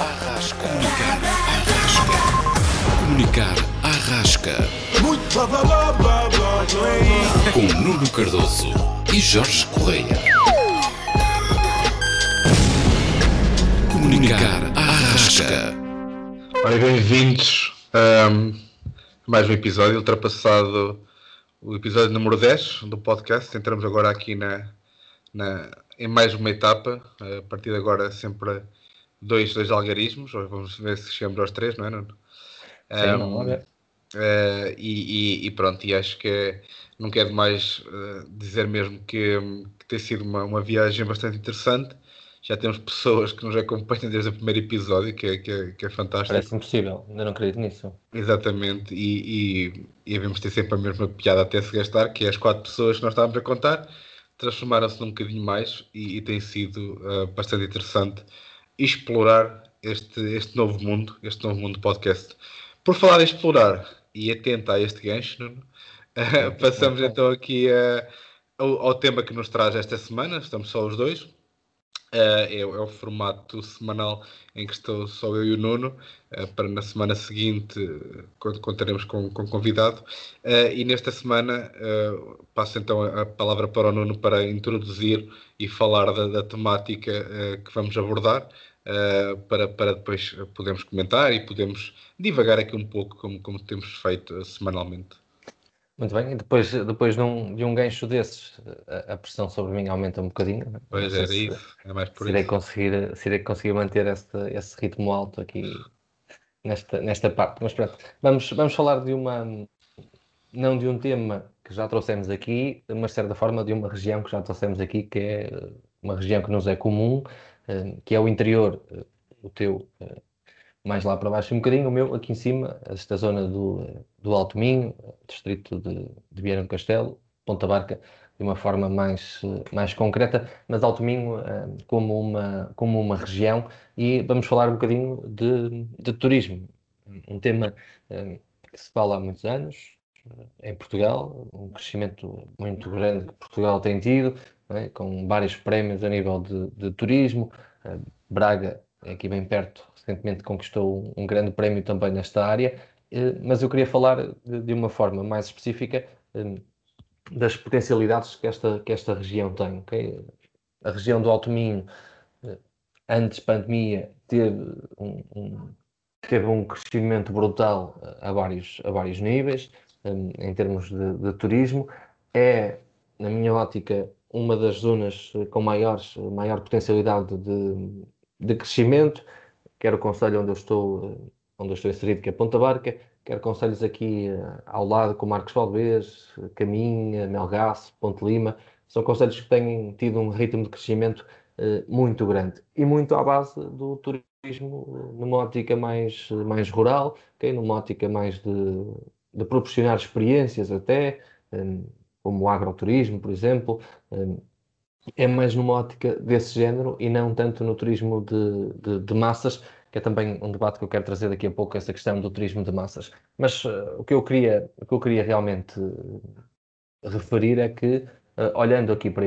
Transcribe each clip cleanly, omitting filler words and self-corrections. à Rasca. Comunicar à Rasca. Comunicar à Rasca. Com Nuno Cardoso e Jorge Correia. Comunicar à Rasca. Ora, bem-vindos a mais um episódio, ultrapassado o episódio número 10 do podcast. Entramos agora aqui em mais uma etapa. A partir de agora sempre dois algarismos. Vamos ver se chegamos aos três, não é, Nuno? Sim, e pronto, e acho que nunca é demais dizer mesmo que tem sido uma viagem bastante interessante. Já temos pessoas que nos acompanham desde o primeiro episódio, que é fantástico. Parece impossível, ainda não acredito nisso. Exatamente, e devemos ter sempre a mesma piada até se gastar, que é as 4 pessoas que nós estávamos a contar transformaram-se num bocadinho mais e tem sido bastante interessante explorar este novo mundo, este novo mundo podcast. Por falar em explorar e atento a este gancho, Nuno, passamos então aqui ao tema que nos traz esta semana. Estamos só os dois. É o formato semanal em que estou só eu e o Nuno, para na semana seguinte contaremos com convidado, e nesta semana passo então a palavra para o Nuno para introduzir e falar da temática que vamos abordar, para depois podermos comentar e podemos divagar aqui um pouco como temos feito semanalmente. Muito bem, e depois de um gancho desses, a pressão sobre mim aumenta um bocadinho. Pois é, isso, é mais por isso. Se irei conseguir manter esse ritmo alto aqui nesta parte. Mas pronto, vamos falar não de um tema que já trouxemos aqui, mas de certa forma de uma região que já trouxemos aqui, que é uma região que nos é comum, que é o interior, o teu mais lá para baixo um bocadinho, o meu aqui em cima, esta zona do Alto Minho, distrito de Viana do Castelo, Ponte da Barca, de uma forma mais concreta, mas Alto Minho como uma região, e vamos falar um bocadinho de turismo, um tema que se fala há muitos anos em Portugal, um crescimento muito grande que Portugal tem tido, né, com vários prémios a nível de turismo. Braga, aqui bem perto, recentemente conquistou um grande prémio também nesta área, mas eu queria falar de uma forma mais específica das potencialidades que esta região tem. Okay? A região do Alto Minho, antes da pandemia, teve um crescimento brutal a vários níveis, em termos de turismo. É, na minha ótica, uma das zonas com maior potencialidade de crescimento, quer o concelho onde eu estou inserido, que é Ponte da Barca, quer concelhos aqui ao lado, como Arcos de Valdevez, Caminha, Melgaço, Ponte de Lima. São concelhos que têm tido um ritmo de crescimento muito grande, e muito à base do turismo, numa ótica mais rural, okay? Numa ótica mais de proporcionar experiências até, como o agroturismo, por exemplo. É mais numa ótica desse género e não tanto no turismo de massas, que é também um debate que eu quero trazer daqui a pouco, essa questão do turismo de massas. Mas o que eu queria realmente referir é que, olhando aqui para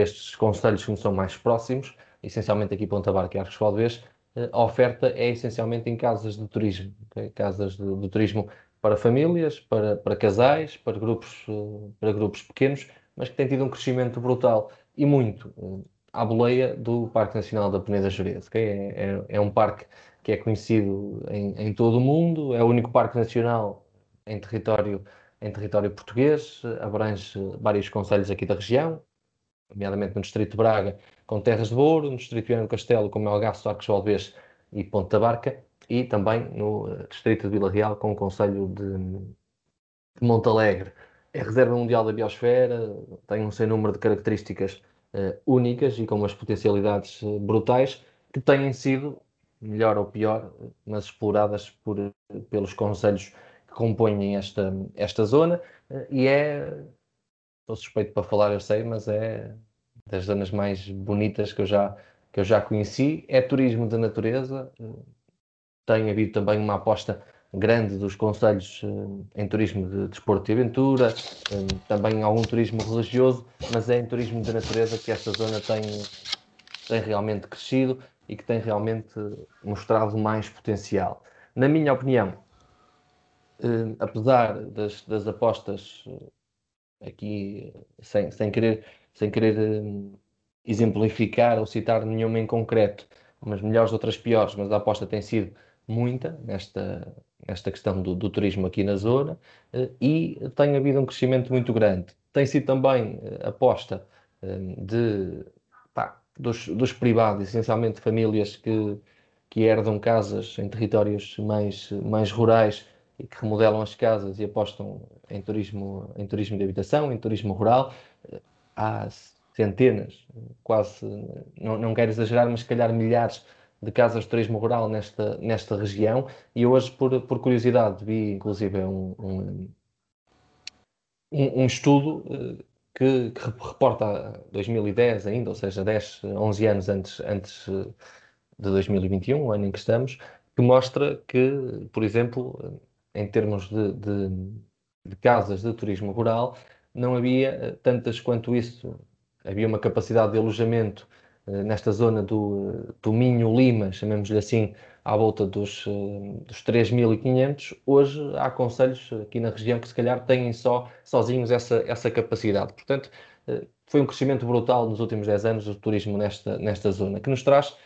estes concelhos que me são mais próximos, essencialmente aqui Ponte da Barca e Arcos de Valdevez, a oferta é essencialmente em casas de turismo, okay? Casas de turismo para famílias, para casais, para grupos pequenos, mas que tem tido um crescimento brutal e muito à boleia do Parque Nacional da Peneda-Gerês. Okay? É um parque que é conhecido em todo o mundo, é o único parque nacional em território português, abrange vários concelhos aqui da região, nomeadamente no distrito de Braga, com Terras de Bouro, no distrito de Viana do Castelo, com Melgaço, Arcos de Valdevez e Ponte da Barca, e também no distrito de Vila Real, com o concelho de Montalegre. É reserva mundial da biosfera, tem um sem número de características únicas e com umas potencialidades brutais, que têm sido, melhor ou pior, mas exploradas pelos concelhos que compõem esta zona, e é, estou suspeito para falar, eu sei, mas é das zonas mais bonitas que eu já conheci. É turismo de natureza, tem havido também uma aposta grande dos concelhos em turismo de desporto e aventura, também algum turismo religioso, mas é em turismo de natureza que esta zona tem realmente crescido e que tem realmente mostrado mais potencial. Na minha opinião, apesar das apostas aqui, sem querer exemplificar ou citar nenhuma em concreto, umas melhores, outras piores, mas a aposta tem sido muita nesta questão do turismo aqui na zona, e tem havido um crescimento muito grande. Tem sido também aposta dos privados, essencialmente famílias que herdam casas em territórios mais rurais e que remodelam as casas e apostam em turismo de habitação, em turismo rural. Há centenas, quase, não quero exagerar, mas se calhar milhares de casas de turismo rural nesta região. E hoje, por curiosidade, vi inclusive um estudo que reporta 2010 ainda, ou seja, 10, 11 anos antes de 2021, o ano em que estamos, que mostra que, por exemplo, em termos de casas de turismo rural, não havia tantas quanto isso. Havia uma capacidade de alojamento nesta zona do Minho Lima, chamemos-lhe assim, à volta dos 3.500, hoje há concelhos aqui na região que se calhar têm sozinhos essa capacidade. Portanto, foi um crescimento brutal nos últimos 10 anos do turismo nesta zona, que nos traz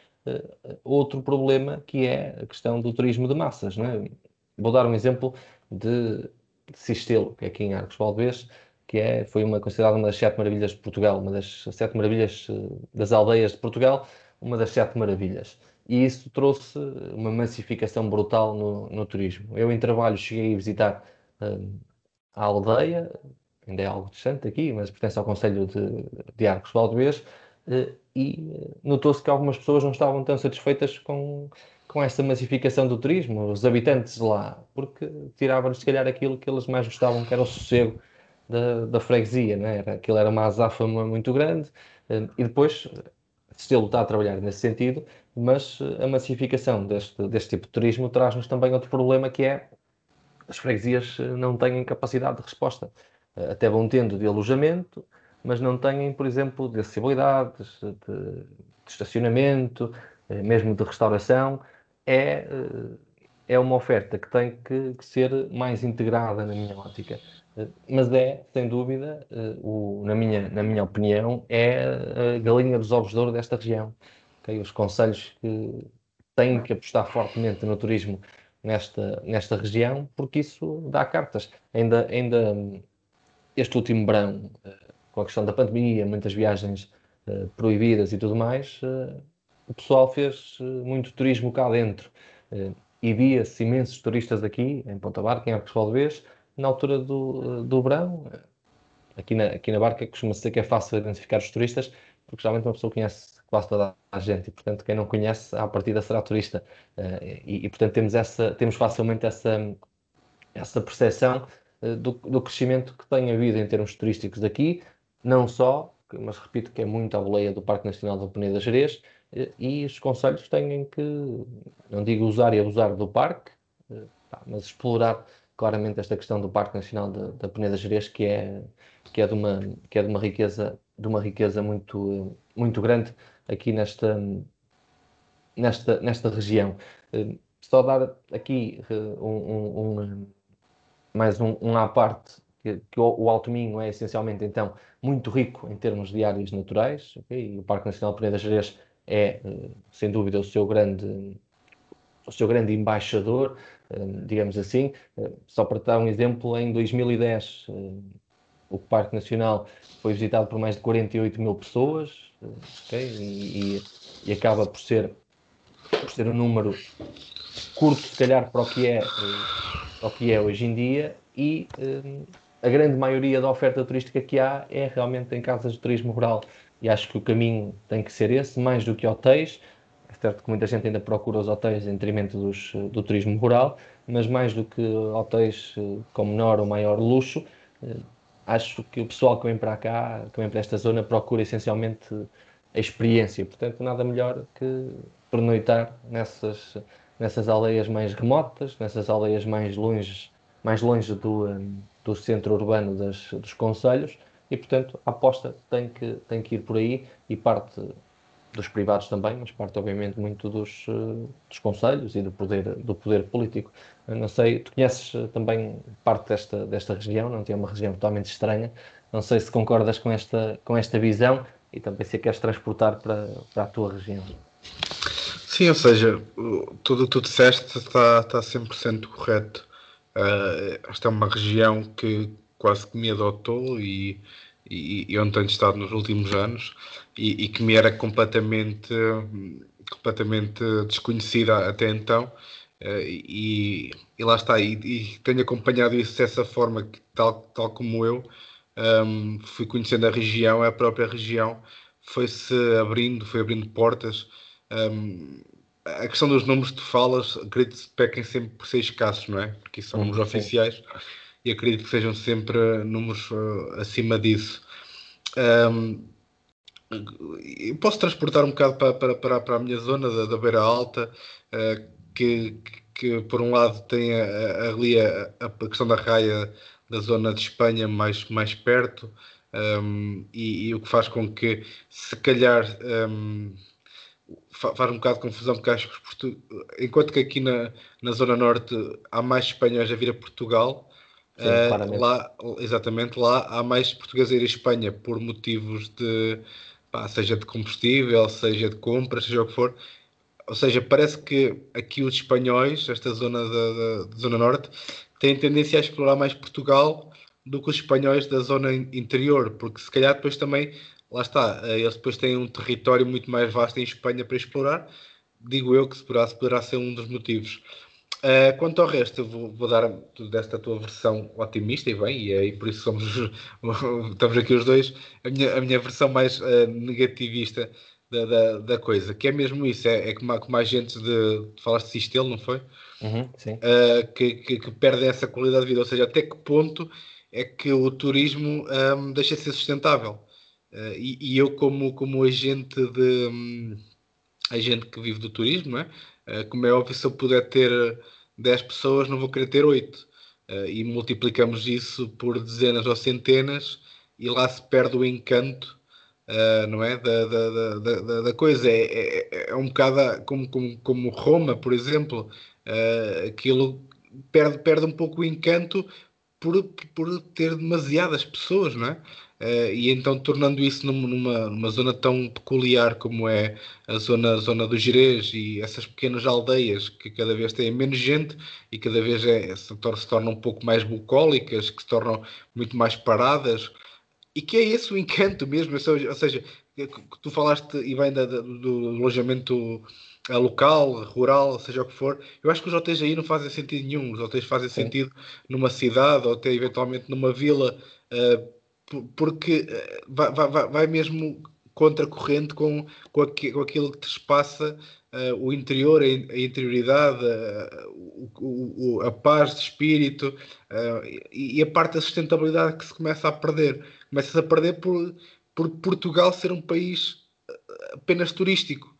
outro problema, que é a questão do turismo de massas, não é? Vou dar um exemplo de Sistelo, que é aqui em Arcos de Valdevez, que foi considerada uma das 7 maravilhas de Portugal, uma das 7 maravilhas das aldeias de Portugal, uma das 7 maravilhas. E isso trouxe uma massificação brutal no turismo. Eu, em trabalho, cheguei a visitar a aldeia, ainda é algo distante aqui, mas pertence ao concelho de Arcos de Valdevez, e notou-se que algumas pessoas não estavam tão satisfeitas com essa massificação do turismo, os habitantes lá, porque tiravam-lhes, se calhar, aquilo que eles mais gostavam, que era o sossego da freguesia, não é? Aquilo era uma azáfama muito grande, e depois Sistelo está a trabalhar nesse sentido, mas a massificação deste tipo de turismo traz-nos também outro problema, que é as freguesias não têm capacidade de resposta. Até vão tendo de alojamento, mas não têm, por exemplo, de acessibilidades, de estacionamento, mesmo de restauração. É uma oferta que tem que ser mais integrada, na minha ótica. Mas sem dúvida, na minha opinião, é a galinha dos ovos de ouro desta região. Okay? Os concelhos que têm que apostar fortemente no turismo nesta região, porque isso dá cartas. Ainda este último verão, com a questão da pandemia, muitas viagens proibidas e tudo mais, o pessoal fez muito turismo cá dentro. E via-se imensos turistas aqui, em Ponte da Barca, em Arcos de Valdevez, na altura do verão. Aqui na Barca costuma ser que é fácil identificar os turistas, porque geralmente uma pessoa conhece quase toda a gente, e portanto quem não conhece à partida será turista, e portanto temos facilmente essa percepção do crescimento que tem havido em termos turísticos daqui, não só, mas repito que é muito à boleia do Parque Nacional do Peneda-Gerês, e os concelhos têm que, não digo usar e abusar do parque, mas explorar claramente esta questão do Parque Nacional da Peneda-Gerês, que é de uma riqueza muito, muito grande aqui nesta região. Só dar aqui mais um à parte, que o Alto Minho é essencialmente então muito rico em termos de áreas naturais, okay? E o Parque Nacional de Peneda-Gerês é, sem dúvida, o seu grande embaixador, digamos assim. Só para dar um exemplo, em 2010 o Parque Nacional foi visitado por mais de 48 mil pessoas, okay? E acaba por ser um número curto, se calhar, para o que é hoje em dia, e a grande maioria da oferta turística que há é realmente em casas de turismo rural. E acho que o caminho tem que ser esse, mais do que hotéis. É certo que muita gente ainda procura os hotéis em detrimento do turismo rural, mas mais do que hotéis com menor ou maior luxo, acho que o pessoal que vem para cá, que vem para esta zona, procura essencialmente a experiência. Portanto, nada melhor que pernoitar nessas aldeias mais remotas, nessas aldeias mais longe do centro urbano dos concelhos, e portanto a aposta tem que ir por aí, e parte dos privados também, mas parte obviamente muito dos conselhos e do poder político. Não sei, tu conheces também parte desta região, não é uma região totalmente estranha, não sei se concordas com esta visão e também se a queres transportar para a tua região. Sim, ou seja, tudo o que tu disseste está 100% correto. Esta é uma região que quase que me adotou e onde tenho estado nos últimos anos e que me era completamente desconhecida até então e lá está, e tenho acompanhado isso dessa forma que, tal como eu, fui conhecendo a região. A própria região foi-se abrindo, foi abrindo portas. A questão dos números de falas, acredito que pequem sempre por ser escassos, não é? Porque são números oficiais e acredito que sejam sempre números acima disso. Eu posso transportar um bocado para a minha zona da Beira Alta, que por um lado tem ali a questão da raia da zona de Espanha mais perto, e o que faz com que, se calhar, faz um bocado de confusão, porque acho que enquanto que aqui na zona norte há mais espanhóis a vir a Portugal, sim, lá há mais portugueses a ir a Espanha por motivos de, seja de combustível, seja de compras, seja o que for. Ou seja, parece que aqui os espanhóis, esta zona da zona norte, têm tendência a explorar mais Portugal do que os espanhóis da zona interior, porque se calhar depois também, lá está, eles depois têm um território muito mais vasto em Espanha para explorar. Digo eu que poderá ser um dos motivos. Quanto ao resto, eu vou dar desta tua versão otimista, e bem, e aí por isso estamos aqui os dois, a minha versão mais negativista da coisa, que é mesmo isso, é como agentes de falaste de Sistelo, não foi? Uhum, sim. Que perdem essa qualidade de vida, ou seja, até que ponto é que o turismo deixa de ser sustentável? E eu, como agente que vive do turismo, não é? Como é óbvio, se eu puder ter 10 pessoas, não vou querer ter 8. E multiplicamos isso por dezenas ou centenas e lá se perde o encanto, não é? Da coisa. É um bocado como Roma, por exemplo. Aquilo perde um pouco o encanto por ter demasiadas pessoas, não é? E então, tornando isso numa zona tão peculiar como é a zona do Gerês e essas pequenas aldeias que cada vez têm menos gente e cada vez se tornam um pouco mais bucólicas, que se tornam muito mais paradas, e que é esse o encanto mesmo. Ou seja, que tu falaste e bem do alojamento local, rural, seja o que for. Eu acho que os hotéis aí não fazem sentido nenhum. Os hotéis fazem sentido numa cidade ou até eventualmente numa vila, porque vai mesmo contracorrente com aquilo que despassa o interior, a interioridade, a paz de espírito, e a parte da sustentabilidade que se começa a perder. Começa-se a perder por Portugal ser um país apenas turístico,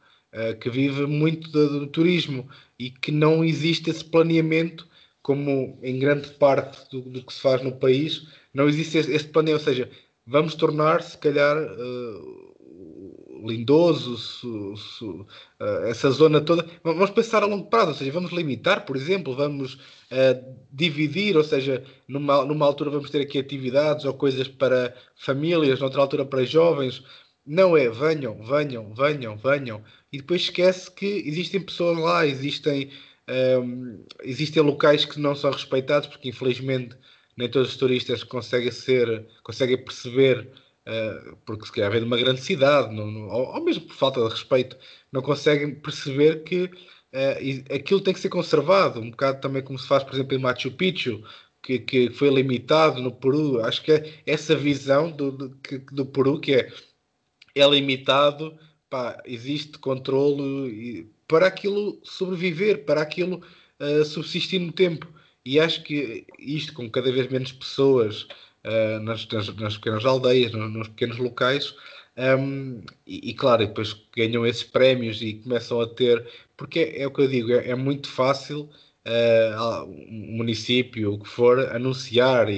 que vive muito do turismo e que não existe esse planeamento, como em grande parte do que se faz no país. Não existe este planeio, ou seja, vamos tornar, se calhar, Lindoso, essa zona toda, vamos pensar a longo prazo, ou seja, vamos limitar, por exemplo, vamos dividir, ou seja, numa altura vamos ter aqui atividades ou coisas para famílias, noutra altura para jovens. Não é, venham, venham, venham, venham, e depois esquece que existem pessoas lá, existem locais que não são respeitados, porque infelizmente nem todos os turistas conseguem perceber, porque se calhar vem de uma grande cidade, ou mesmo por falta de respeito, não conseguem perceber que aquilo tem que ser conservado, um bocado também como se faz, por exemplo, em Machu Picchu, que foi limitado no Peru. Acho que é essa visão do Peru, que é limitado, existe controlo para aquilo sobreviver, para aquilo subsistir no tempo. E acho que isto, com cada vez menos pessoas nas pequenas aldeias, nos pequenos locais, e claro, depois ganham esses prémios e começam a ter, porque é o que eu digo, é muito fácil um município, o que for, anunciar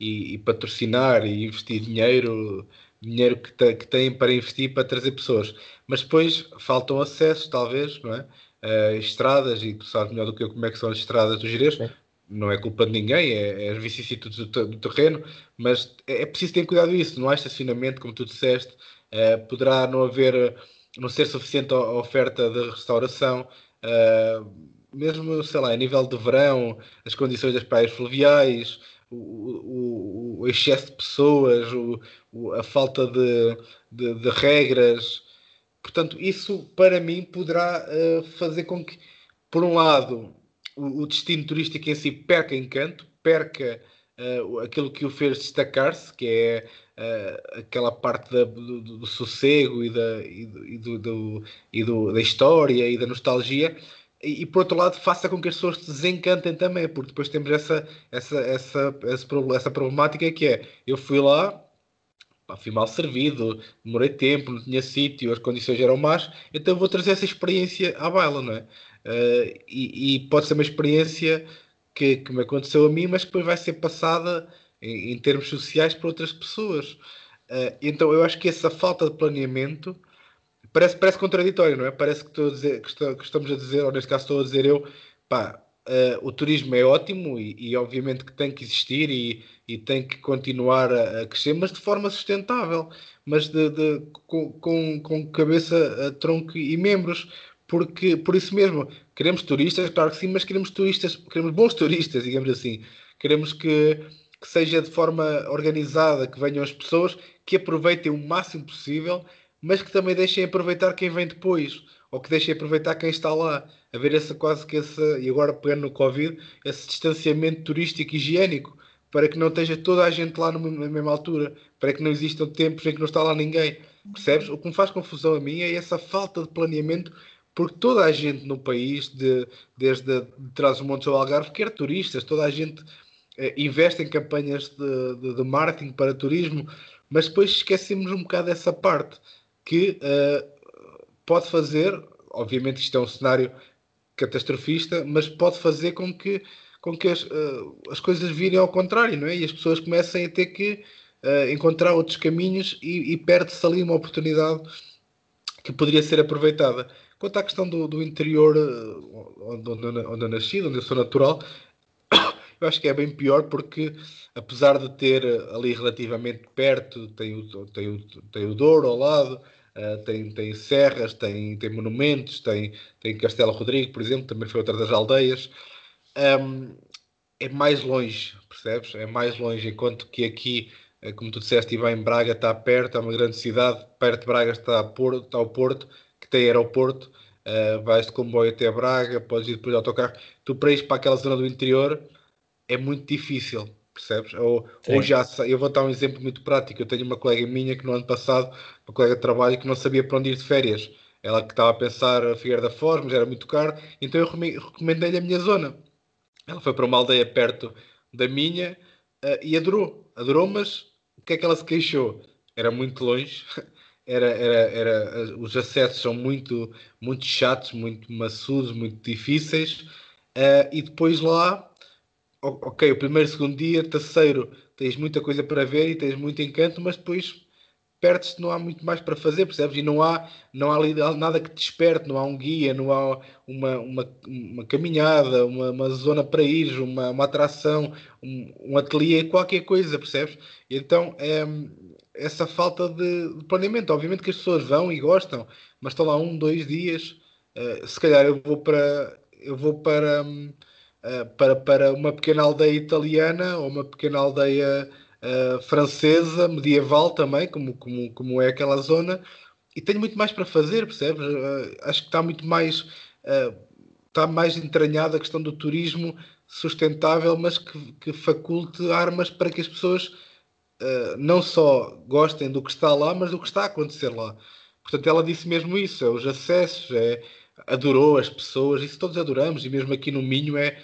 e patrocinar e investir dinheiro dinheiro que têm para investir para trazer pessoas, mas depois faltam acessos, talvez, não é? Estradas, e tu sabes melhor do que eu como é que são as estradas do Gerês, não é culpa de ninguém, é as vicissitudes do terreno, mas é preciso ter cuidado disso, não há estacionamento, como tu disseste, poderá não haver, não ser suficiente a oferta de restauração, mesmo, sei lá, a nível de verão, as condições das praias fluviais, o excesso de pessoas, a falta de regras. Portanto, isso para mim poderá fazer com que, por um lado, o destino turístico em si perca encanto, perca aquilo que o fez destacar-se, que é aquela parte do sossego e da história e da nostalgia, e por outro lado faça com que as pessoas se desencantem também, porque depois temos essa problemática que é, eu fui lá, fui mal servido, demorei tempo, não tinha sítio, as condições eram más, então vou trazer essa experiência à baila, não é? E pode ser uma experiência que me aconteceu a mim, mas que depois vai ser passada em termos sociais para outras pessoas. Então eu acho que essa falta de planeamento parece contraditório, não é? Parece que, estamos a dizer, ou neste caso estou a dizer eu, pá, o turismo é ótimo e obviamente que tem que existir e tem que continuar a crescer, mas de forma sustentável, mas com cabeça, tronco e membros, porque por isso mesmo, queremos turistas, claro que sim, mas queremos bons turistas, digamos assim, queremos que seja de forma organizada, que venham as pessoas, que aproveitem o máximo possível, mas que também deixem aproveitar quem vem depois, ou que deixem aproveitar quem está lá, haver essa quase que essa, e agora pegando no Covid, esse distanciamento turístico e higiênico, para que não esteja toda a gente lá na mesma altura, para que não existam tempos em que não está lá ninguém, percebes? O que me faz confusão a mim é essa falta de planeamento, porque toda a gente no país, desde Trás-o-Montes ao Algarve, quer turistas, toda a gente investe em campanhas de marketing para turismo, mas depois esquecemos um bocado dessa parte, que pode fazer, obviamente isto é um cenário catastrofista, mas pode fazer com que as coisas virem ao contrário, não é? E as pessoas comecem a ter que encontrar outros caminhos e perde-se ali uma oportunidade que poderia ser aproveitada. Quanto à questão do interior, onde eu nasci, onde eu sou natural, eu acho que é bem pior, porque apesar de ter ali relativamente perto, tem o Douro ao lado, tem serras, tem monumentos, tem Castelo Rodrigo, por exemplo, também foi outra das aldeias. É mais longe, percebes? É mais longe, enquanto que aqui, como tu disseste, e bem, em Braga está perto, é uma grande cidade, perto de Braga está o Porto, que tem aeroporto, vais de comboio até Braga, podes ir depois de autocarro. Tu para ir para aquela zona do interior é muito difícil, percebes? Ou já sei, eu vou dar um exemplo muito prático, eu tenho uma colega minha que no ano passado, uma colega de trabalho, que não sabia para onde ir de férias, ela que estava a pensar a Figueira da Foz, mas era muito caro, então eu recomendei-lhe a minha zona. Ela foi para uma aldeia perto da minha e adorou, mas o que é que ela se queixou? Era muito longe, os acessos são muito, muito chatos, muito maçudos, muito difíceis, e depois lá, ok, o primeiro, segundo dia, terceiro, tens muita coisa para ver e tens muito encanto, mas depois perdes-te, não há muito mais para fazer, percebes? E não há nada que te desperte, não há um guia, não há uma caminhada, uma zona para ires, uma atração, um ateliê, qualquer coisa, percebes? E então, essa falta de planeamento, obviamente que as pessoas vão e gostam, mas estão lá 1, 2 dias, se calhar eu vou para uma pequena aldeia italiana ou uma pequena aldeia francesa, medieval também, como é aquela zona, e tenho muito mais para fazer, percebes? Acho que está muito mais entranhada a questão do turismo sustentável, mas que faculte armas para que as pessoas não só gostem do que está lá, mas do que está a acontecer lá. Portanto, ela disse mesmo isso, os acessos, adorou as pessoas, isso todos adoramos, e mesmo aqui no Minho é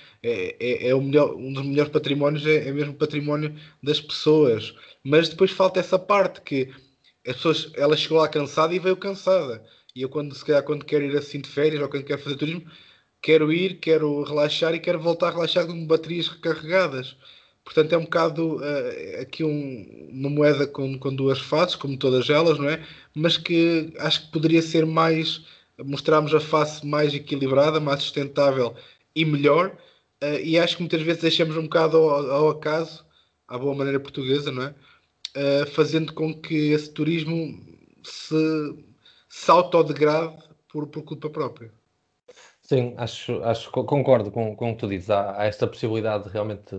o melhor, um dos melhores patrimónios, é mesmo o património das pessoas, mas depois falta essa parte que as pessoas, ela chegou lá cansada e veio cansada, e eu se calhar quando quero ir assim de férias ou quando quero fazer turismo, quero ir, quero relaxar e quero voltar a relaxar com baterias recarregadas, Portanto, é um bocado aqui uma moeda com duas faces, como todas elas, não é? Mas que acho que poderia ser mais, mostrarmos a face mais equilibrada, mais sustentável e melhor. E acho que muitas vezes deixamos um bocado ao acaso, à boa maneira portuguesa, não é? Fazendo com que esse turismo se autodegrade por culpa própria. Sim, acho concordo com o que tu dizes. Há esta possibilidade realmente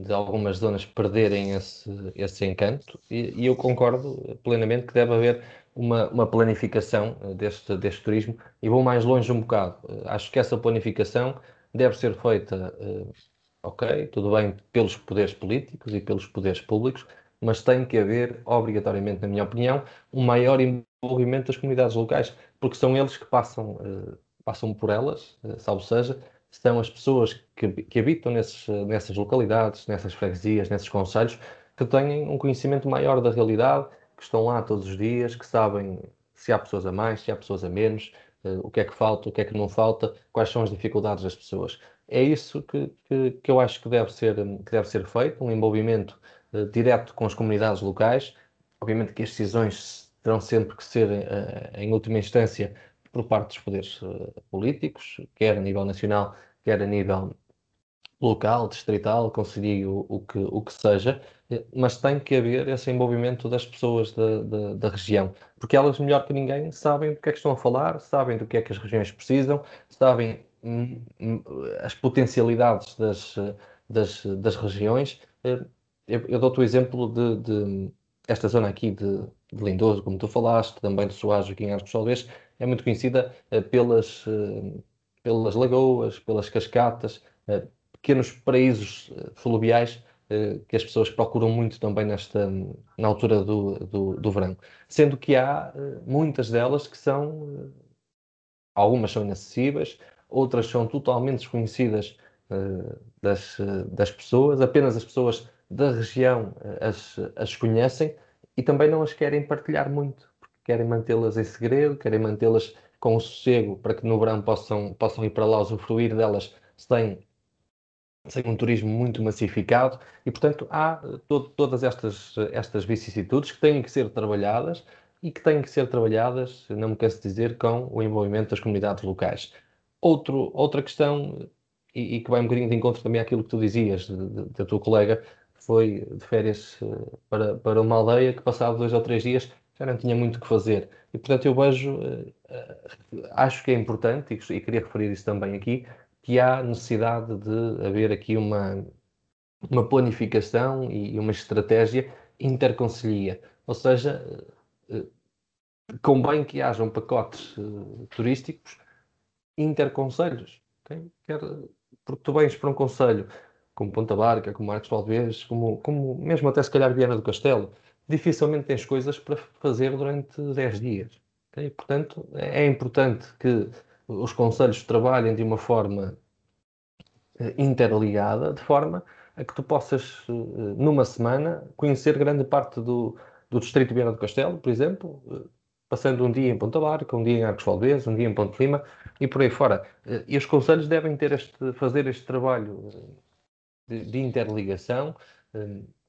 de algumas zonas perderem esse encanto, e eu concordo plenamente que deve haver uma planificação deste turismo, e vou mais longe um bocado. Acho que essa planificação deve ser feita, ok, tudo bem, pelos poderes políticos e pelos poderes públicos, mas tem que haver, obrigatoriamente, na minha opinião, um maior envolvimento das comunidades locais, porque são eles que passam por elas, salvo seja, são as pessoas que habitam nessas localidades, nessas freguesias, nesses concelhos, que têm um conhecimento maior da realidade, que estão lá todos os dias, que sabem se há pessoas a mais, se há pessoas a menos, o que é que falta, o que é que não falta, quais são as dificuldades das pessoas. É isso que eu acho que deve ser feito, um envolvimento direto com as comunidades locais. Obviamente que as decisões terão sempre que ser, em última instância, por parte dos poderes políticos, quer a nível nacional, quer a nível local, distrital, conselho, o que seja, mas tem que haver esse envolvimento das pessoas da região, porque elas, melhor que ninguém, sabem do que é que estão a falar, sabem do que é que as regiões precisam, sabem as potencialidades das regiões. Eu dou-te o exemplo de esta zona aqui de Lindoso, como tu falaste, também do Soajo, aqui em Arcos de Valdevez. É muito conhecida pelas lagoas, pelas cascatas, pequenos paraísos fluviais que as pessoas procuram muito também na altura do verão. Sendo que há muitas delas que são, algumas são inacessíveis, outras são totalmente desconhecidas das pessoas, apenas as pessoas da região as conhecem e também não as querem partilhar muito. Querem mantê-las em segredo, querem mantê-las com o sossego para que no verão possam ir para lá usufruir delas sem um turismo muito massificado. E, portanto, há todas estas vicissitudes que têm que ser trabalhadas e que têm que ser trabalhadas, não me canso de dizer, com o envolvimento das comunidades locais. Outra questão, e que vai um bocadinho de encontro também àquilo que tu dizias da tua colega, que foi de férias para uma aldeia que passava 2 ou 3 dias já não tinha muito o que fazer. E, portanto, eu vejo, acho que é importante, e queria referir isso também aqui, que há necessidade de haver aqui uma planificação e uma estratégia interconcelhia. Ou seja, convém que hajam pacotes turísticos interconcelhos. Okay? Porque tu vens para um concelho, como Ponte da Barca, como Arcos de Valdevez, como mesmo até se calhar Viana do Castelo, dificilmente tens coisas para fazer durante 10 dias. Okay? Portanto, é importante que os concelhos trabalhem de uma forma interligada, de forma a que tu possas, numa semana, conhecer grande parte do distrito de Viana do Castelo, por exemplo, passando um dia em Ponte da Barca, um dia em Arcos de Valdevez, um dia em Ponte de Lima e por aí fora. E os concelhos devem fazer este trabalho de interligação,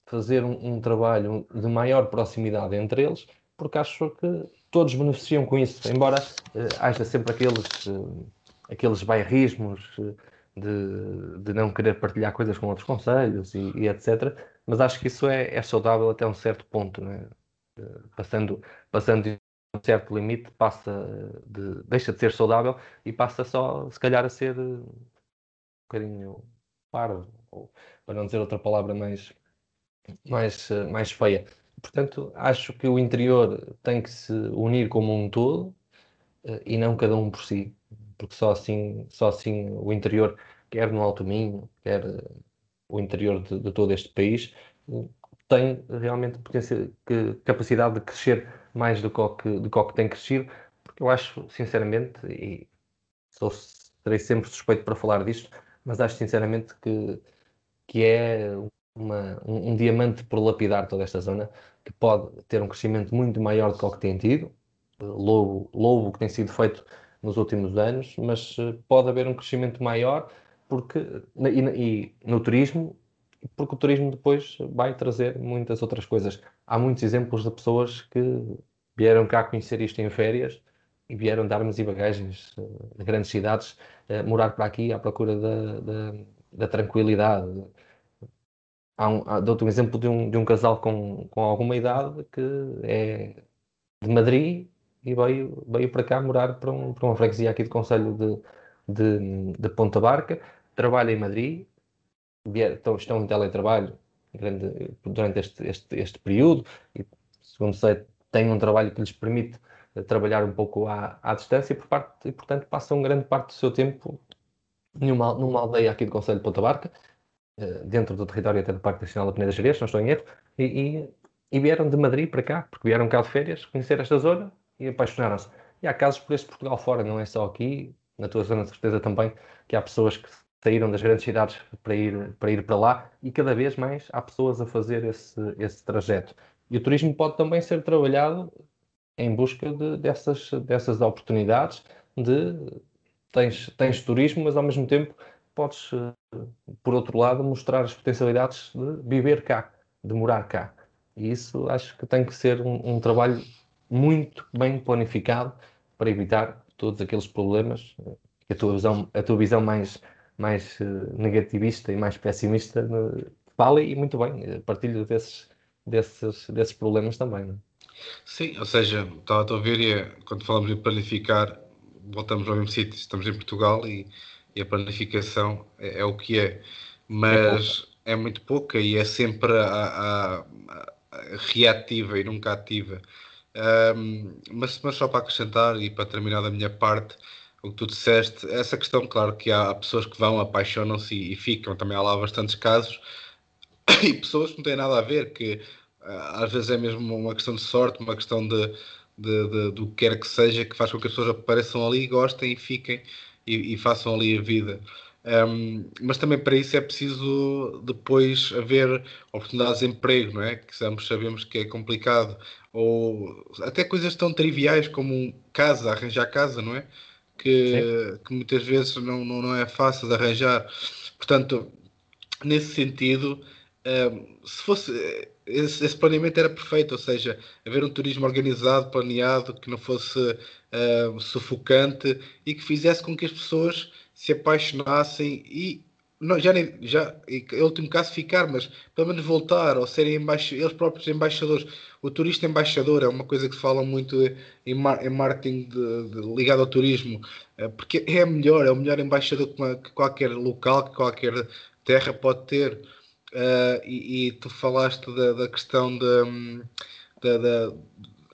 fazer um trabalho de maior proximidade entre eles, porque acho que todos beneficiam com isso, embora haja sempre aqueles bairrismos de não querer partilhar coisas com outros concelhos e etc. Mas acho que isso é saudável até um certo ponto, né? Passando de um certo limite, deixa de ser saudável e passa só, se calhar, a ser um bocadinho parvo, ou, para não dizer outra palavra mais feia. Portanto, acho que o interior tem que se unir como um todo e não cada um por si, porque só assim o interior, quer no Alto Minho, quer o interior de todo este país, tem realmente capacidade de crescer mais do que tem crescido, porque eu acho, sinceramente, e terei sempre suspeito para falar disto, mas acho sinceramente que é um diamante por lapidar toda esta zona, que pode ter um crescimento muito maior do que o que tem tido, louvo que tem sido feito nos últimos anos, mas pode haver um crescimento maior porque, no turismo porque o turismo depois vai trazer muitas outras coisas. Há muitos exemplos de pessoas que vieram cá conhecer isto em férias e vieram de armas e bagagens de grandes cidades morar para aqui à procura da tranquilidade. Dou-te um exemplo de um casal com alguma idade que é de Madrid e veio para cá morar para uma freguesia aqui do concelho de Ponte da Barca, trabalha em Madrid, estão em teletrabalho durante este período e, segundo sei, têm um trabalho que lhes permite trabalhar um pouco à distância e, portanto, passam grande parte do seu tempo numa aldeia aqui do concelho de Ponte da Barca, dentro do território até do Parque Nacional da Peneda-Gerês, se não estou em erro, e vieram de Madrid para cá, porque vieram cá de férias, conhecer esta zona e apaixonaram-se. E há casos por este Portugal fora, não é só aqui, na tua zona de certeza também, que há pessoas que saíram das grandes cidades para ir para lá e cada vez mais há pessoas a fazer esse trajeto. E o turismo pode também ser trabalhado em busca dessas oportunidades tens turismo, mas ao mesmo tempo podes, por outro lado, mostrar as potencialidades de viver cá, de morar cá. E isso acho que tem que ser um trabalho muito bem planificado para evitar todos aqueles problemas que a tua visão mais negativista e mais pessimista fala, e muito bem, partilho desses problemas também, não é? Sim, ou seja, estava a ouvir e quando falamos em planificar, voltamos ao mesmo sítio, estamos em Portugal e a planificação é o que é, mas é muito pouca e é sempre reativa e nunca ativa. Mas só para acrescentar e para terminar da minha parte o que tu disseste, essa questão, claro que há pessoas que vão, apaixonam-se e ficam, também há lá bastantes casos, e pessoas que não têm nada a ver, que às vezes é mesmo uma questão de sorte, uma questão do que quer que seja, que faz com que as pessoas apareçam ali, gostem e fiquem e façam ali a vida. Mas também para isso é preciso depois haver oportunidades de emprego, não é? Que sabemos que é complicado, ou até coisas tão triviais como casa, arranjar casa, não é? Que muitas vezes não é fácil de arranjar. Portanto, nesse sentido, se fosse esse planeamento era perfeito, ou seja, haver um turismo organizado, planeado, que não fosse sufocante e que fizesse com que as pessoas se apaixonassem e não, já é o último caso ficar, mas pelo menos voltar ou serem eles próprios embaixadores. O turista embaixador é uma coisa que se fala muito em marketing ligado ao turismo, porque é o melhor embaixador que qualquer local, que qualquer terra pode ter. E tu falaste da questão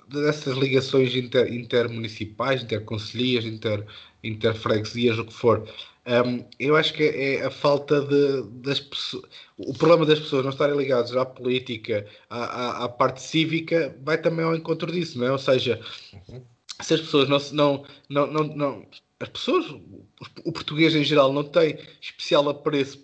dessas ligações intermunicipais, interconcelhias, interfreguesias, o que for. Eu acho que é a falta das pessoas. O problema das pessoas não estarem ligadas à política, à parte cívica, vai também ao encontro disso, não é? Ou seja, se as pessoas não as pessoas, o português em geral, não tem especial apreço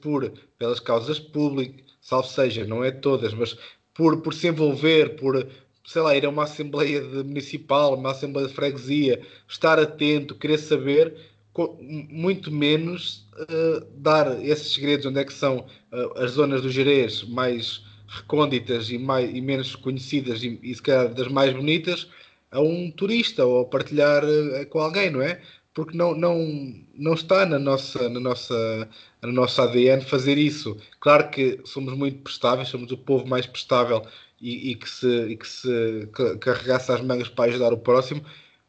pelas causas públicas, salvo seja, não é todas, mas por se envolver, por, sei lá, ir a uma assembleia municipal, uma assembleia de freguesia, estar atento, querer saber, muito menos dar esses segredos, onde é que são as zonas do Gerês mais recônditas e menos conhecidas e se calhar das mais bonitas, a um turista ou a partilhar com alguém, não é? Porque não está na nossa ADN fazer isso. Claro que somos muito prestáveis, somos o povo mais prestável e que se carregasse as mangas para ajudar o próximo,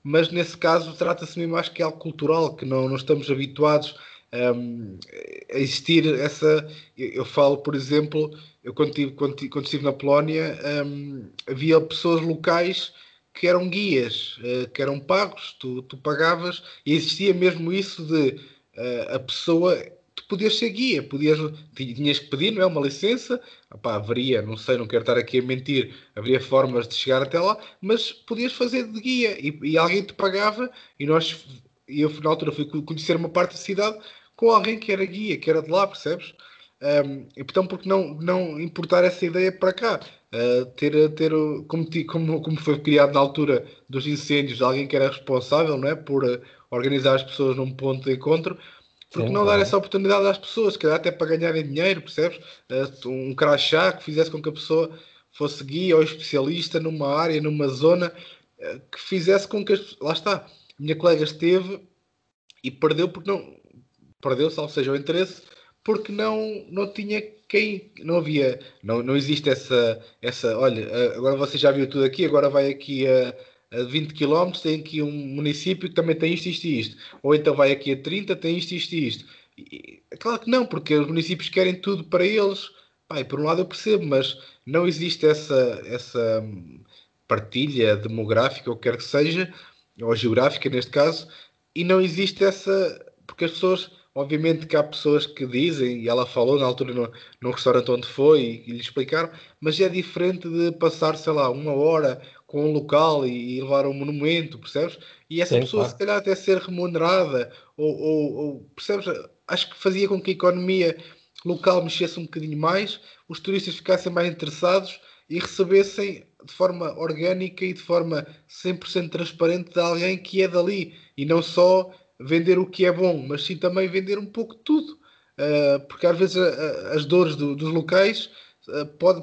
mas nesse caso trata-se mesmo, acho que é algo cultural, que não estamos habituados a existir essa... Eu falo, por exemplo, eu quando estive na Polónia, havia pessoas locais que eram guias, que eram pagos, tu pagavas, e existia mesmo isso de a pessoa, tu podias ser guia, tinhas que pedir, não é, uma licença, haveria, não sei, não quero estar aqui a mentir, haveria formas de chegar até lá, mas podias fazer de guia, e alguém te pagava, e eu na altura fui conhecer uma parte da cidade com alguém que era guia, que era de lá, percebes? E portanto, porque não importar essa ideia para cá? Como foi criado na altura dos incêndios, alguém que era responsável, não é, por organizar as pessoas num ponto de encontro, Porque sim, não dar essa oportunidade às pessoas, se calhar até para ganharem dinheiro, percebes? Um crachá que fizesse com que a pessoa fosse guia ou especialista numa área, numa zona, que fizesse com que as... Lá está, a minha colega esteve e perdeu, porque não... Perdeu, salvo seja o interesse, porque não tinha quem... Não havia... Não existe essa... Olha, agora você já viu tudo aqui, agora vai aqui a 20 km, tem aqui um município que também tem isto, isto e isto. Ou então vai aqui a 30, tem isto, isto e isto. E, claro que não, porque os municípios querem tudo para eles. Pai, por um lado eu percebo, mas não existe essa partilha demográfica, ou quer que seja, ou geográfica neste caso, e não existe essa... Porque as pessoas, obviamente que há pessoas que dizem, e ela falou na altura num restaurante onde foi, e lhe explicaram, mas é diferente de passar, sei lá, uma hora com um local e levar um monumento, percebes? E essa pessoa, claro, se calhar até ser remunerada, ou percebes? Acho que fazia com que a economia local mexesse um bocadinho mais, os turistas ficassem mais interessados e recebessem de forma orgânica e de forma 100% transparente de alguém que é dali, e não só vender o que é bom, mas sim também vender um pouco de tudo, porque às vezes as dores dos locais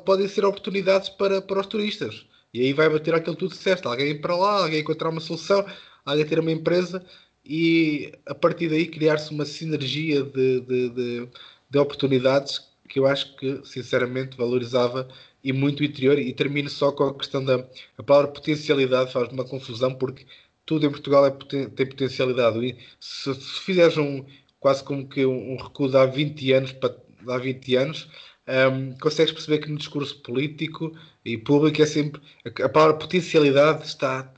podem ser oportunidades para os turistas, e aí vai bater aquilo que tu disseste, alguém ir para lá, alguém encontrar uma solução, alguém ter uma empresa, e a partir daí criar-se uma sinergia de oportunidades que eu acho que sinceramente valorizava e muito o interior. E termino só com a questão a palavra potencialidade faz-me uma confusão, porque tudo em Portugal tem potencialidade. E se fizeres quase como que um recuo de há 20 anos, consegues perceber que no discurso político e público é sempre... A palavra potencialidade está...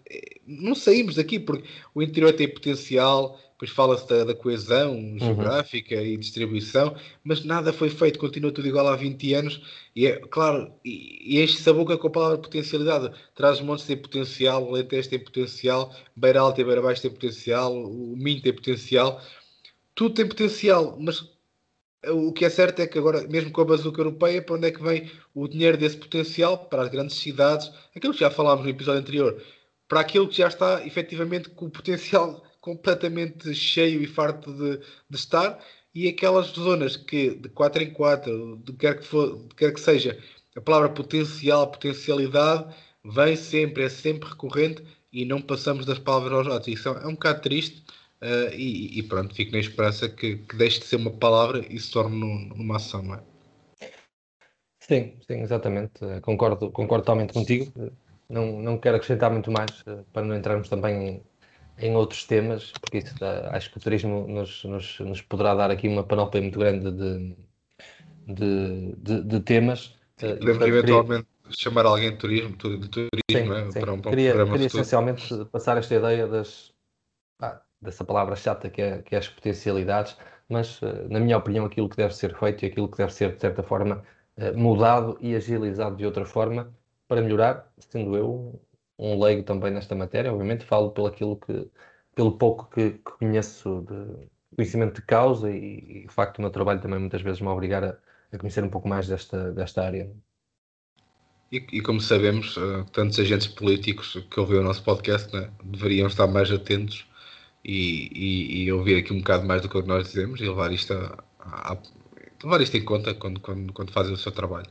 Não saímos daqui, porque o interior tem potencial, depois fala-se da coesão geográfica e distribuição, mas nada foi feito, continua tudo igual há 20 anos, e é claro, e enche-se a boca com a palavra potencialidade. Trás-os-Montes tem potencial, o Alentejo tem potencial, Beira Alta e Beira Baixo tem potencial, o Minho tem potencial, tudo tem potencial, mas o que é certo é que agora, mesmo com a bazuca europeia, para onde é que vem o dinheiro desse potencial? Para as grandes cidades, aquilo que já falámos no episódio anterior, para aquilo que já está efetivamente com o potencial completamente cheio e farto de estar, e aquelas zonas que de 4 em 4, de quer que seja, a palavra potencial, potencialidade, vem sempre, é sempre recorrente, e não passamos das palavras aos atos. Isso é um bocado triste, e pronto, fico na esperança que deixe de ser uma palavra e se torne numa ação, não é? Sim, exatamente, concordo totalmente contigo, não quero acrescentar muito mais, para não entrarmos também em outros temas, porque isso, acho que o turismo nos poderá dar aqui uma panóplia muito grande de temas. Sim, podemos eventualmente chamar alguém de turismo, sim, é? Sim. Queria essencialmente passar esta ideia dessa palavra chata que é as potencialidades, mas na minha opinião aquilo que deve ser feito e aquilo que deve ser de certa forma mudado e agilizado de outra forma para melhorar, sendo eu um leigo também nesta matéria, obviamente falo pelo pouco que conheço de conhecimento de causa e o facto do meu trabalho também muitas vezes me obrigar a conhecer um pouco mais desta área. E como sabemos, tantos agentes políticos que ouviram o nosso podcast, né, deveriam estar mais atentos e ouvir aqui um bocado mais do que nós dizemos e levar isto, levar isto em conta quando fazem o seu trabalho.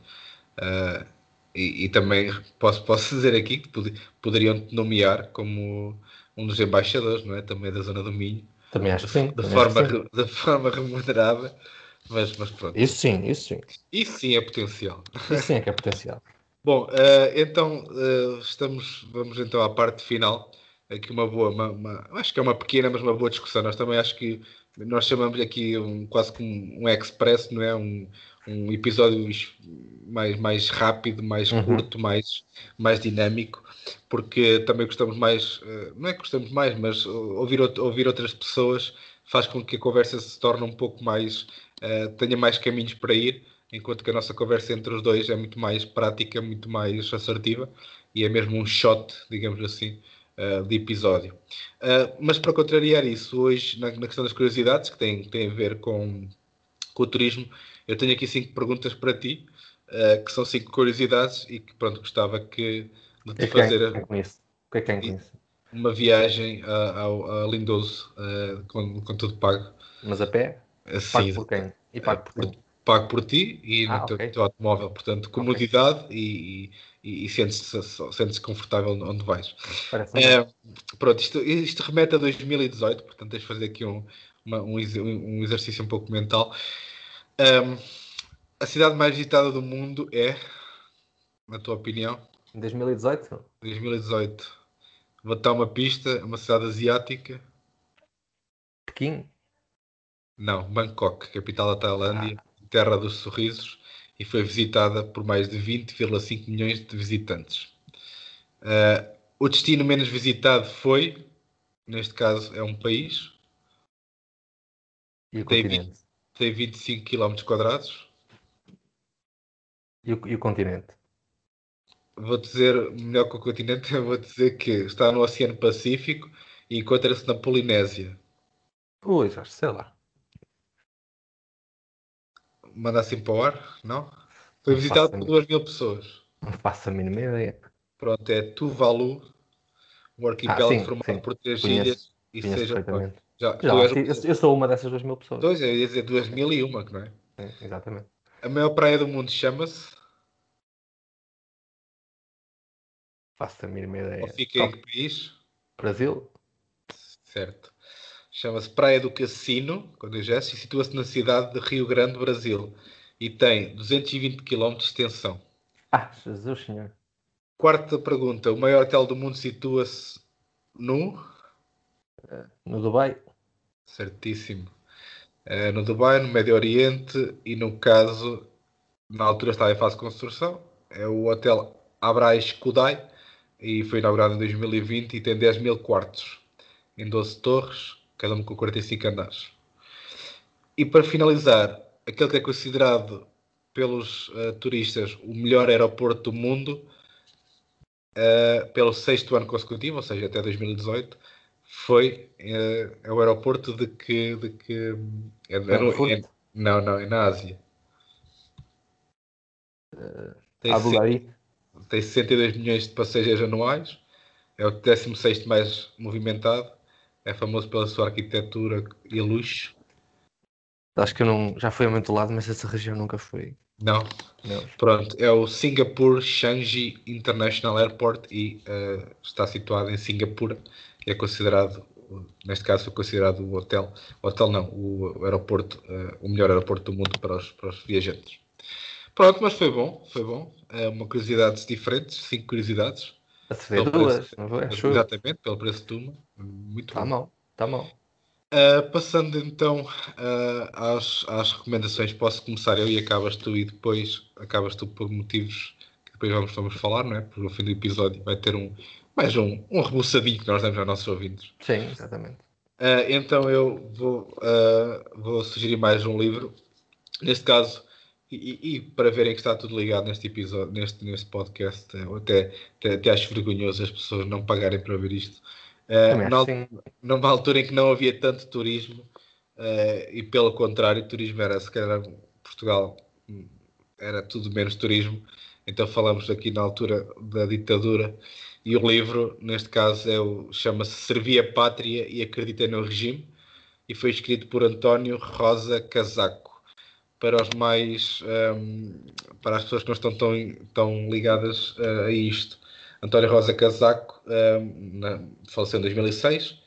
E também posso dizer aqui que poderiam te nomear como um dos embaixadores, não é? Também da zona do Minho. Também acho que sim. De forma remunerada, mas pronto. Isso sim. Isso sim é potencial. Isso sim é que é potencial. Bom, então vamos então à parte final. Aqui acho que é uma pequena, mas uma boa discussão. Nós também acho que nós chamamos aqui quase que um express, não é? Um episódio mais rápido, mais curto, mais dinâmico, porque também gostamos mais, não é que gostamos mais, mas ouvir outras pessoas faz com que a conversa se torne um pouco mais, tenha mais caminhos para ir, enquanto que a nossa conversa entre os dois é muito mais prática, muito mais assertiva, e é mesmo um shot, digamos assim, de episódio. Mas para contrariar isso, hoje, na questão das curiosidades, que tem a ver com o turismo, eu tenho aqui 5 perguntas para ti, que são 5 curiosidades e que, pronto, gostava de te fazer. O que é que tem com isso? Uma viagem a Lindoso, com tudo pago. Mas a pé? Pago por quem? E pago por quem? Pago por ti e no teu automóvel. Portanto, comodidade e sentes-te confortável onde vais. Pronto, isto remete a 2018, portanto, tens de fazer aqui um exercício um pouco mental. A cidade mais agitada do mundo é, na tua opinião? 2018? 2018. Vou dar uma pista, uma cidade asiática. Pequim? Não, Bangkok, capital da Tailândia, terra dos sorrisos, e foi visitada por mais de 20,5 milhões de visitantes. O destino menos visitado foi, neste caso, é um país. E o continente? Tem 25 km². E o continente? Vou dizer, melhor que o continente, vou dizer que está no Oceano Pacífico e encontra-se na Polinésia. Ui, Jorge, sei lá. Manda assim para o ar, não? Foi visitado por 2.000 pessoas. Não faço a mínima ideia. Pronto, é Tuvalu, um arquipélago formado por 3 ilhas e 6 atores. Eu sou uma dessas 2.000 pessoas. Dois, eu ia dizer 2.001, não é? É, exatamente. A maior praia do mundo chama-se... Faço a mínima ideia. Ou fica em que país? Brasil. Certo. Chama-se Praia do Cassino, e situa-se na cidade de Rio Grande, Brasil. E tem 220 km de extensão. Jesus Senhor. Quarta pergunta. O maior hotel do mundo situa-se no... No Dubai. Certíssimo. No Dubai, no Médio Oriente e, no caso, na altura estava em fase de construção, é o Hotel Abrais Kudai e foi inaugurado em 2020 e tem 10.000 quartos em 12 torres, cada um com 45 andares. E para finalizar, aquele que é considerado pelos turistas o melhor aeroporto do mundo, pelo 6º ano consecutivo, ou seja, até 2018, foi o aeroporto de que é na Ásia. Abu Dhabi. Tem 62 milhões de passageiros anuais, é o 16º mais movimentado. É famoso pela sua arquitetura e luxo. Acho que eu não... Já fui a muito lado, mas essa região nunca foi. Não. Pronto, é o Singapore Changi International Airport e está situado em Singapura. É considerado, neste caso, o aeroporto, o melhor aeroporto do mundo para os viajantes. Pronto, mas foi bom. Uma curiosidades diferentes, 5 curiosidades. A se ver duas, não foi? Exatamente, pelo preço de uma. Muito bom. Está mal. Passando então às recomendações, posso começar eu e acabas tu, e depois acabas tu por motivos que depois vamos falar, não é? Porque no fim do episódio vai ter mais um rebuçadinho que nós damos aos nossos ouvintes. Sim, exatamente. Então eu vou sugerir mais um livro, neste caso, e para verem que está tudo ligado neste episódio, neste podcast, até acho vergonhoso as pessoas não pagarem para ver isto. Numa altura em que não havia tanto turismo, e pelo contrário, o turismo era, se calhar, Portugal era tudo menos turismo, então falamos aqui na altura da ditadura, e o livro, neste caso, chama-se Servi a Pátria e Acreditei no Regime, e foi escrito por António Rosa Casaco. Para as pessoas que não estão tão ligadas a isto, António Rosa Casaco faleceu em 2006,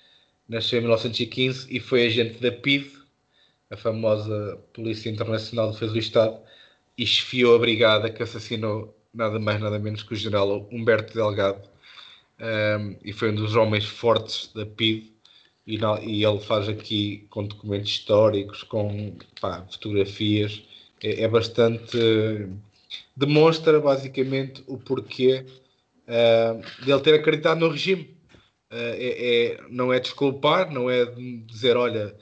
nasceu em 1915 e foi agente da PIDE, a famosa Polícia Internacional de Defesa do Estado, e chefiou a brigada que assassinou nada mais nada menos que o general Humberto Delgado, e foi um dos homens fortes da PIDE. E ele faz aqui com documentos históricos, com fotografias, é bastante... demonstra basicamente o porquê dele ter acreditado no regime. Não é desculpar, não é dizer, olha,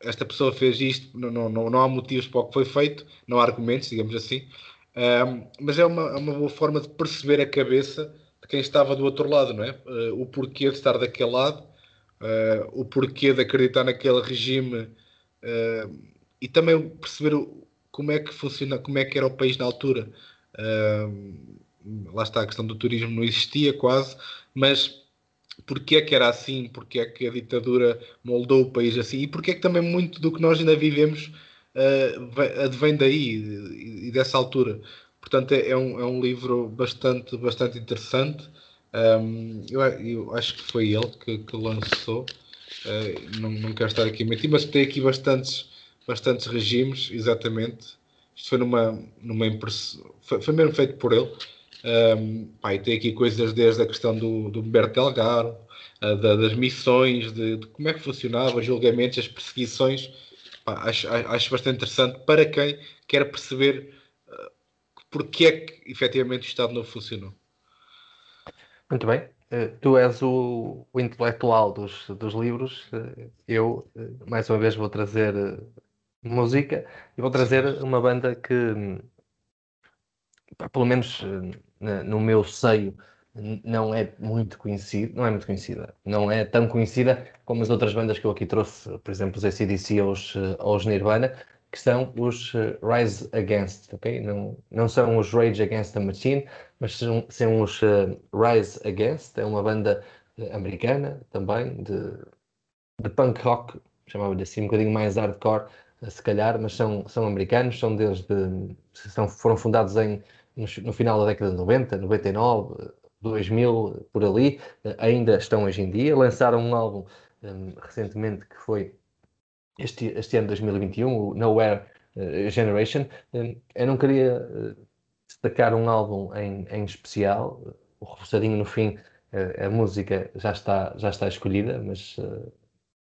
esta pessoa fez isto, não há motivos para o que foi feito, não há argumentos, digamos assim, mas é uma boa forma de perceber a cabeça de quem estava do outro lado, não é? O porquê de estar daquele lado, o porquê de acreditar naquele regime, e também perceber como é que funciona, como é que era o país na altura. Lá está, a questão do turismo não existia quase, mas porque é que era assim, porque é que a ditadura moldou o país assim, e porque é que também muito do que nós ainda vivemos advém daí e dessa altura. Portanto, é um livro bastante interessante. Eu acho que foi ele que lançou. Não quero estar aqui a mentir, mas tem aqui bastantes regimes, exatamente. Isto foi numa impressão, foi mesmo feito por ele. E tem aqui coisas desde a questão do Humberto Delgado, das missões, de como é que funcionava, os julgamentos, as perseguições. Acho bastante interessante para quem quer perceber porque é que efetivamente o Estado não funcionou. Muito bem. Tu és o intelectual dos livros. Eu, mais uma vez, vou trazer música e vou trazer uma banda que, pelo menos no meu seio, não é muito conhecida, não é tão conhecida como as outras bandas que eu aqui trouxe, por exemplo, os AC/DC ou os Nirvana, que são os Rise Against, ok? Não são os Rage Against the Machine, mas são os Rise Against. É uma banda americana também, de punk rock, chamava-lhe assim, um bocadinho mais hardcore, se calhar, mas são americanos, foram fundados no final da década de 90, 99, 2000, por ali, ainda estão hoje em dia. Lançaram um álbum recentemente que foi este ano de 2021, o Nowhere Generation. Eu não queria destacar um álbum em especial, o reforçadinho no fim, a música já está escolhida, mas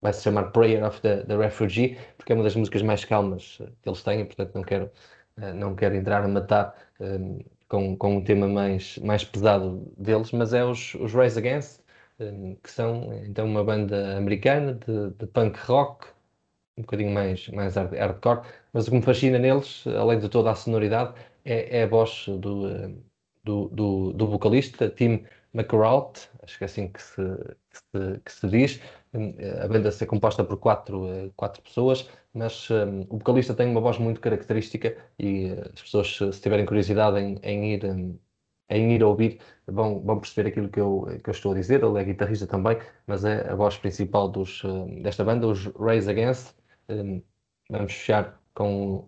vai-se chamar Prayer of the Refugee, porque é uma das músicas mais calmas que eles têm, e portanto não quero entrar a matar com um tema mais pesado deles, mas é os Rise Against, que são então uma banda americana de punk rock, um bocadinho mais hardcore, mas o que me fascina neles, além de toda a sonoridade, é a voz do vocalista, Tim McGraw, acho que é assim que se diz. A banda é composta por quatro pessoas, mas o vocalista tem uma voz muito característica e as pessoas, se tiverem curiosidade em ir ouvir, vão perceber aquilo que eu estou a dizer. Ele é guitarrista também, mas é a voz principal desta banda, os Rise Against. Vamos fechar com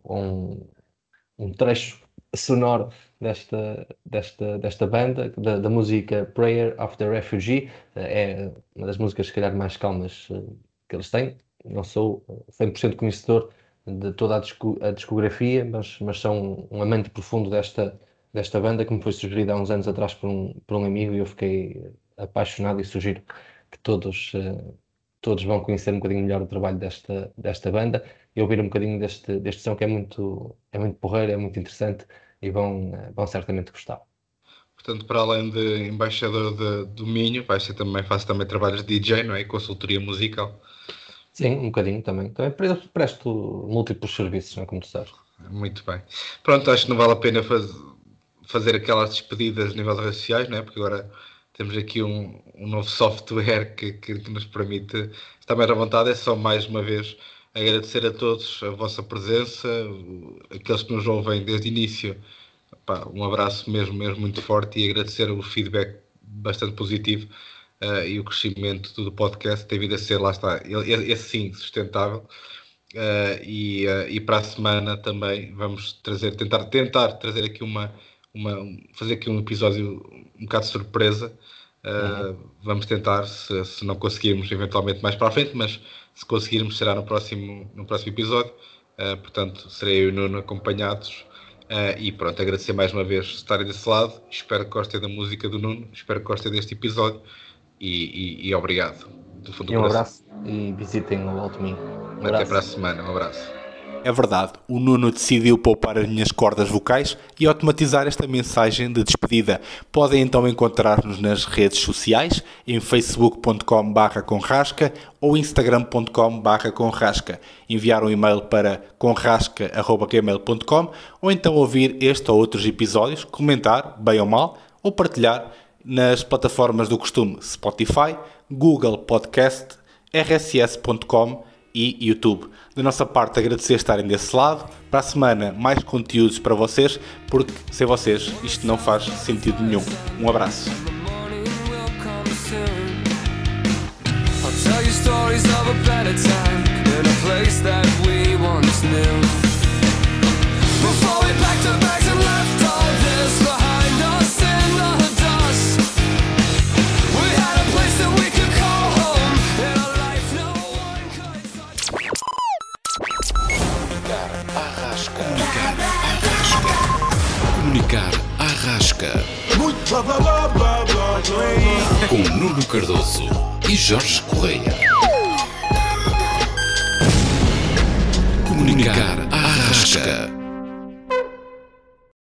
um trecho sonoro desta banda, da música Prayer of the Refugee. É uma das músicas, se calhar, mais calmas que eles têm. Não sou 100% conhecedor de toda a discografia, mas sou um amante profundo desta banda, que me foi sugerida há uns anos atrás por um amigo, e eu fiquei apaixonado, e sugiro que todos vão conhecer um bocadinho melhor o trabalho desta banda e ouvir um bocadinho deste som, que é muito porreiro, é muito interessante, e vão certamente gostar. Portanto, para além de embaixador do Minho, faço também trabalhos de DJ, não é? Consultoria musical. Sim, um bocadinho também. Também presto múltiplos serviços, não é, como tu sabes. Muito bem. Pronto, acho que não vale a pena fazer aquelas despedidas a nível de redes sociais, não é? Porque agora temos aqui um novo software que nos permite estar mais à vontade. É só mais uma vez agradecer a todos a vossa presença, aqueles que nos ouvem desde o início. Um abraço mesmo muito forte, e agradecer o feedback bastante positivo e o crescimento do podcast tem vindo a ser, lá está, é sim sustentável. E para a semana também vamos trazer, tentar trazer aqui fazer aqui um episódio um bocado de surpresa. Vamos tentar, se não conseguirmos, eventualmente mais para a frente, mas se conseguirmos, será no próximo episódio. Portanto, serei eu e o Nuno acompanhados. E pronto, agradecer mais uma vez estarem desse lado. Espero que gostem da música do Nuno, espero que gostem deste episódio. E obrigado. Do fundo do coração. Um abraço, e visitem o Alto Minho. Até para a semana, um abraço. É verdade, o Nuno decidiu poupar as minhas cordas vocais e automatizar esta mensagem de despedida. Podem então encontrar-nos nas redes sociais, em facebook.com/conrasca ou instagram.com/conrasca. Enviar um e-mail para conrasca@gmail.com, ou então ouvir este ou outros episódios, comentar, bem ou mal, ou partilhar nas plataformas do costume: Spotify, Google Podcast, rss.com e YouTube. Da nossa parte, agradecer estarem desse lado. Para a semana, mais conteúdos para vocês, porque sem vocês isto não faz sentido nenhum. Um abraço. stories of a better time in a place that we once knew. Before we packed our bags and left all this behind us in the dust, we had a place that we could call home in a life no one could touch. Comunicar à Rasca. Comunicar à Rasca. Com Nuno Cardoso e Jorge Correia. Comunicar à Rasca.